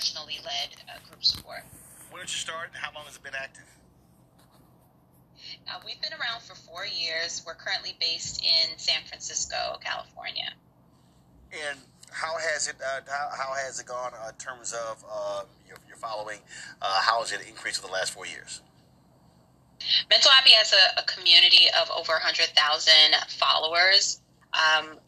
professionally led group support. Where did you start? How long has it been active? We've been around for 4 years. We're currently based in San Francisco, California. And how has it gone in terms of your following? How has it increased over the last 4 years? Mental Happy has a community of over 100,000 followers.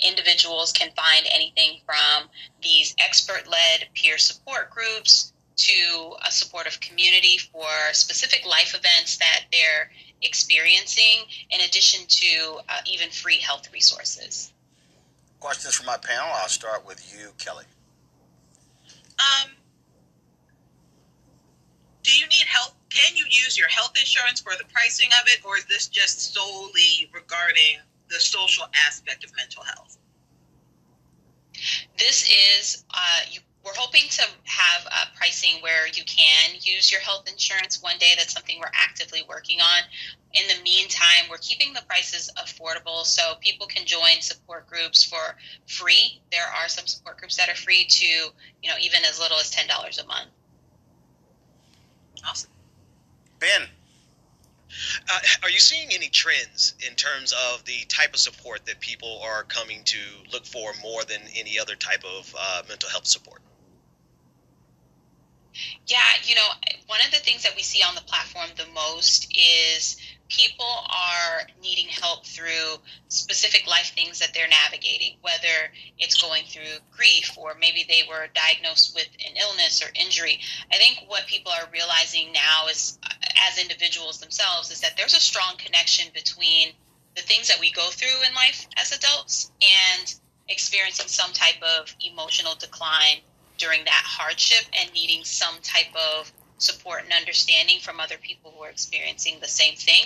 Individuals can find anything from these expert-led peer support groups to a supportive community for specific life events that they're experiencing, in addition to even free health resources. Questions from my panel. I'll start with you, Kelly. Do you need help? Can you use your health insurance for the pricing of it, or is this just solely regarding the social aspect of mental health? This is, we're hoping to have pricing where you can use your health insurance one day. That's something we're actively working on. In the meantime, we're keeping the prices affordable so people can join support groups for free. There are some support groups that are free to, even as little as $10 a month. Awesome. Ben. Are you seeing any trends in terms of the type of support that people are coming to look for more than any other type of mental health support? Yeah, one of the things that we see on the platform the most is people are needing help through specific life things that they're navigating, whether it's going through grief or maybe they were diagnosed with an illness or injury. I think what people are realizing now is, as individuals themselves, is that there's a strong connection between the things that we go through in life as adults and experiencing some type of emotional decline during that hardship and needing some type of support and understanding from other people who are experiencing the same thing.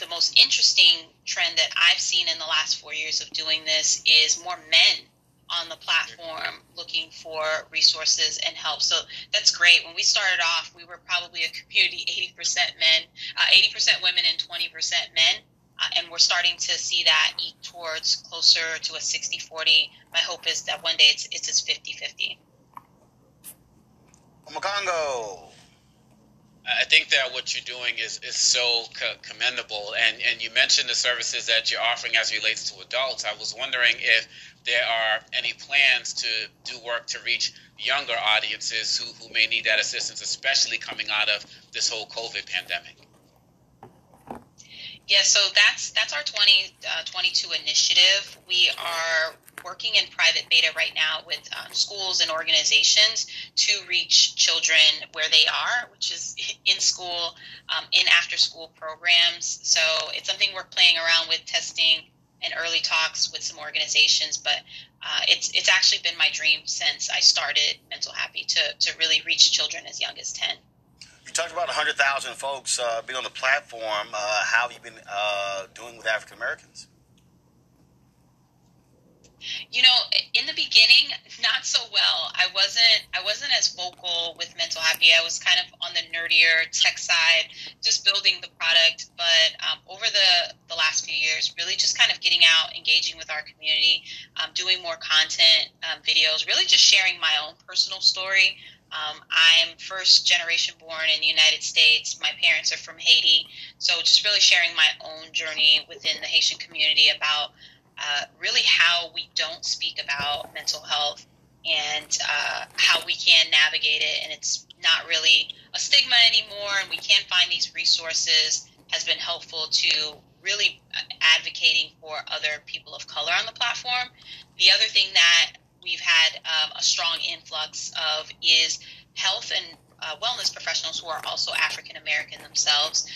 The most interesting trend that I've seen in the last 4 years of doing this is more men on the platform looking for resources and help. So that's great. When we started off, we were probably a community 80% men, 80% women and 20% men. And we're starting to see that eat towards closer to a 60-40. My hope is that one day it's as 50-50. Omakongo. I think that what you're doing is so commendable. And you mentioned the services that you're offering as it relates to adults. I was wondering if there are any plans to do work to reach younger audiences who may need that assistance, especially coming out of this whole COVID pandemic. Yeah, so that's our 2022 initiative. We are working in private beta right now with schools and organizations to reach children where they are, which is in school, in after-school programs. So it's something we're playing around with, testing and early talks with some organizations. But it's actually been my dream since I started Mental Happy to really reach children as young as 10. You talked about 100,000 folks being on the platform. How have you been doing with African Americans? In the beginning, not so well. I wasn't as vocal with Mental Happy. I was kind of on the nerdier tech side, just building the product. But over the last few years, really just kind of getting out, engaging with our community, doing more content, videos, really just sharing my own personal story. I'm first generation born in the United States. My parents are from Haiti. So just really sharing my own journey within the Haitian community about really how we don't speak about mental health and how we can navigate it. And it's not really a stigma anymore. And we can find these resources has been helpful to really advocating for other people of color on the platform. The other thing that we've had a strong influx of is health and wellness professionals who are also African American themselves,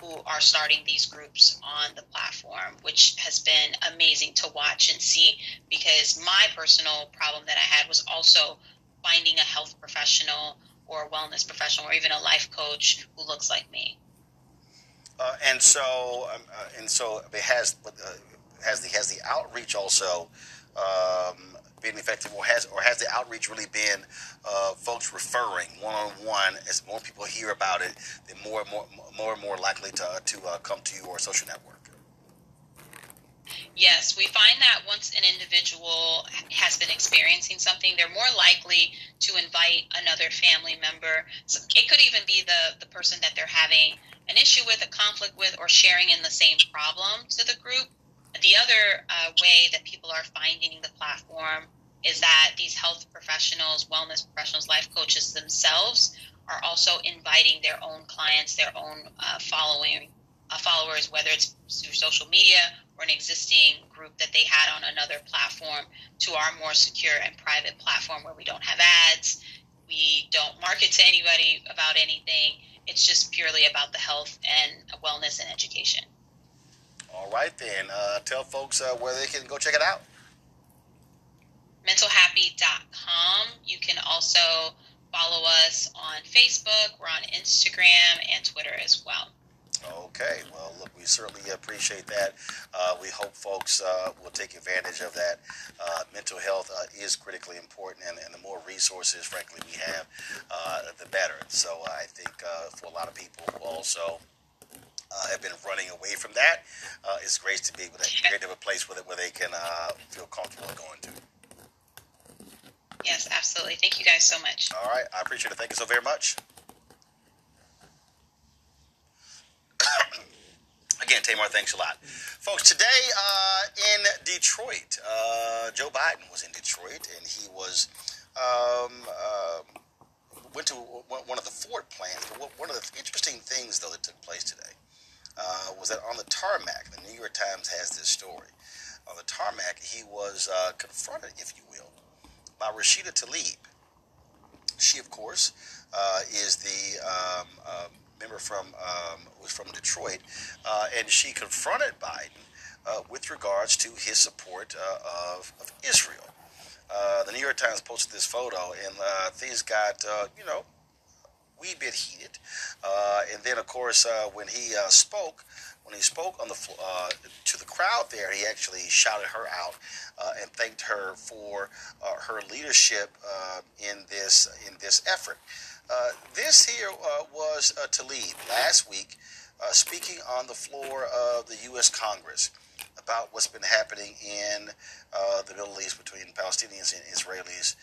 who are starting these groups on the platform, which has been amazing to watch and see, because my personal problem that I had was also finding a health professional or a wellness professional or even a life coach who looks like me. And so it has the outreach also been effective, or has the outreach really been folks referring one-on-one? As more people hear about it, then more and more likely to come to you or a social network. Yes, we find that once an individual has been experiencing something, they're more likely to invite another family member. So it could even be the person that they're having an issue with, a conflict with, or sharing in the same problem to the group. The other way that people are finding the platform is that these health professionals, wellness professionals, life coaches themselves are also inviting their own clients, their own followers, whether it's through social media or an existing group that they had on another platform, to our more secure and private platform where we don't have ads, we don't market to anybody about anything. It's just purely about the health and wellness and education. All right, then. Tell folks where they can go check it out. MentalHappy.com. You can also follow us on Facebook. We're on Instagram and Twitter as well. Okay, well, look, we certainly appreciate that. We hope folks will take advantage of that. Mental health is critically important, and the more resources, frankly, we have, the better. So I think for a lot of people who also have been running away from that, it's great to be able to create a place where they can feel comfortable going to. Yes, absolutely. Thank you guys so much. All right, I appreciate it. Thank you so very much. Again, Tamar, thanks a lot. Folks, today in Detroit, Joe Biden was in Detroit, and he was went to one of the Ford plants. But one of the interesting things, though, that took place today was that on the tarmac, the New York Times has this story. On the tarmac, he was confronted, if you will, by Rashida Tlaib. She, of course, is the member was from Detroit, and she confronted Biden with regards to his support of Israel. The New York Times posted this photo, and things got a wee bit heated. And then, of course, when he spoke on the to the crowd there, he actually shouted her out and thanked her for her leadership in this effort. This here was Tlaib last week speaking on the floor of the U.S. Congress about what's been happening in the Middle East between Palestinians and Israelis.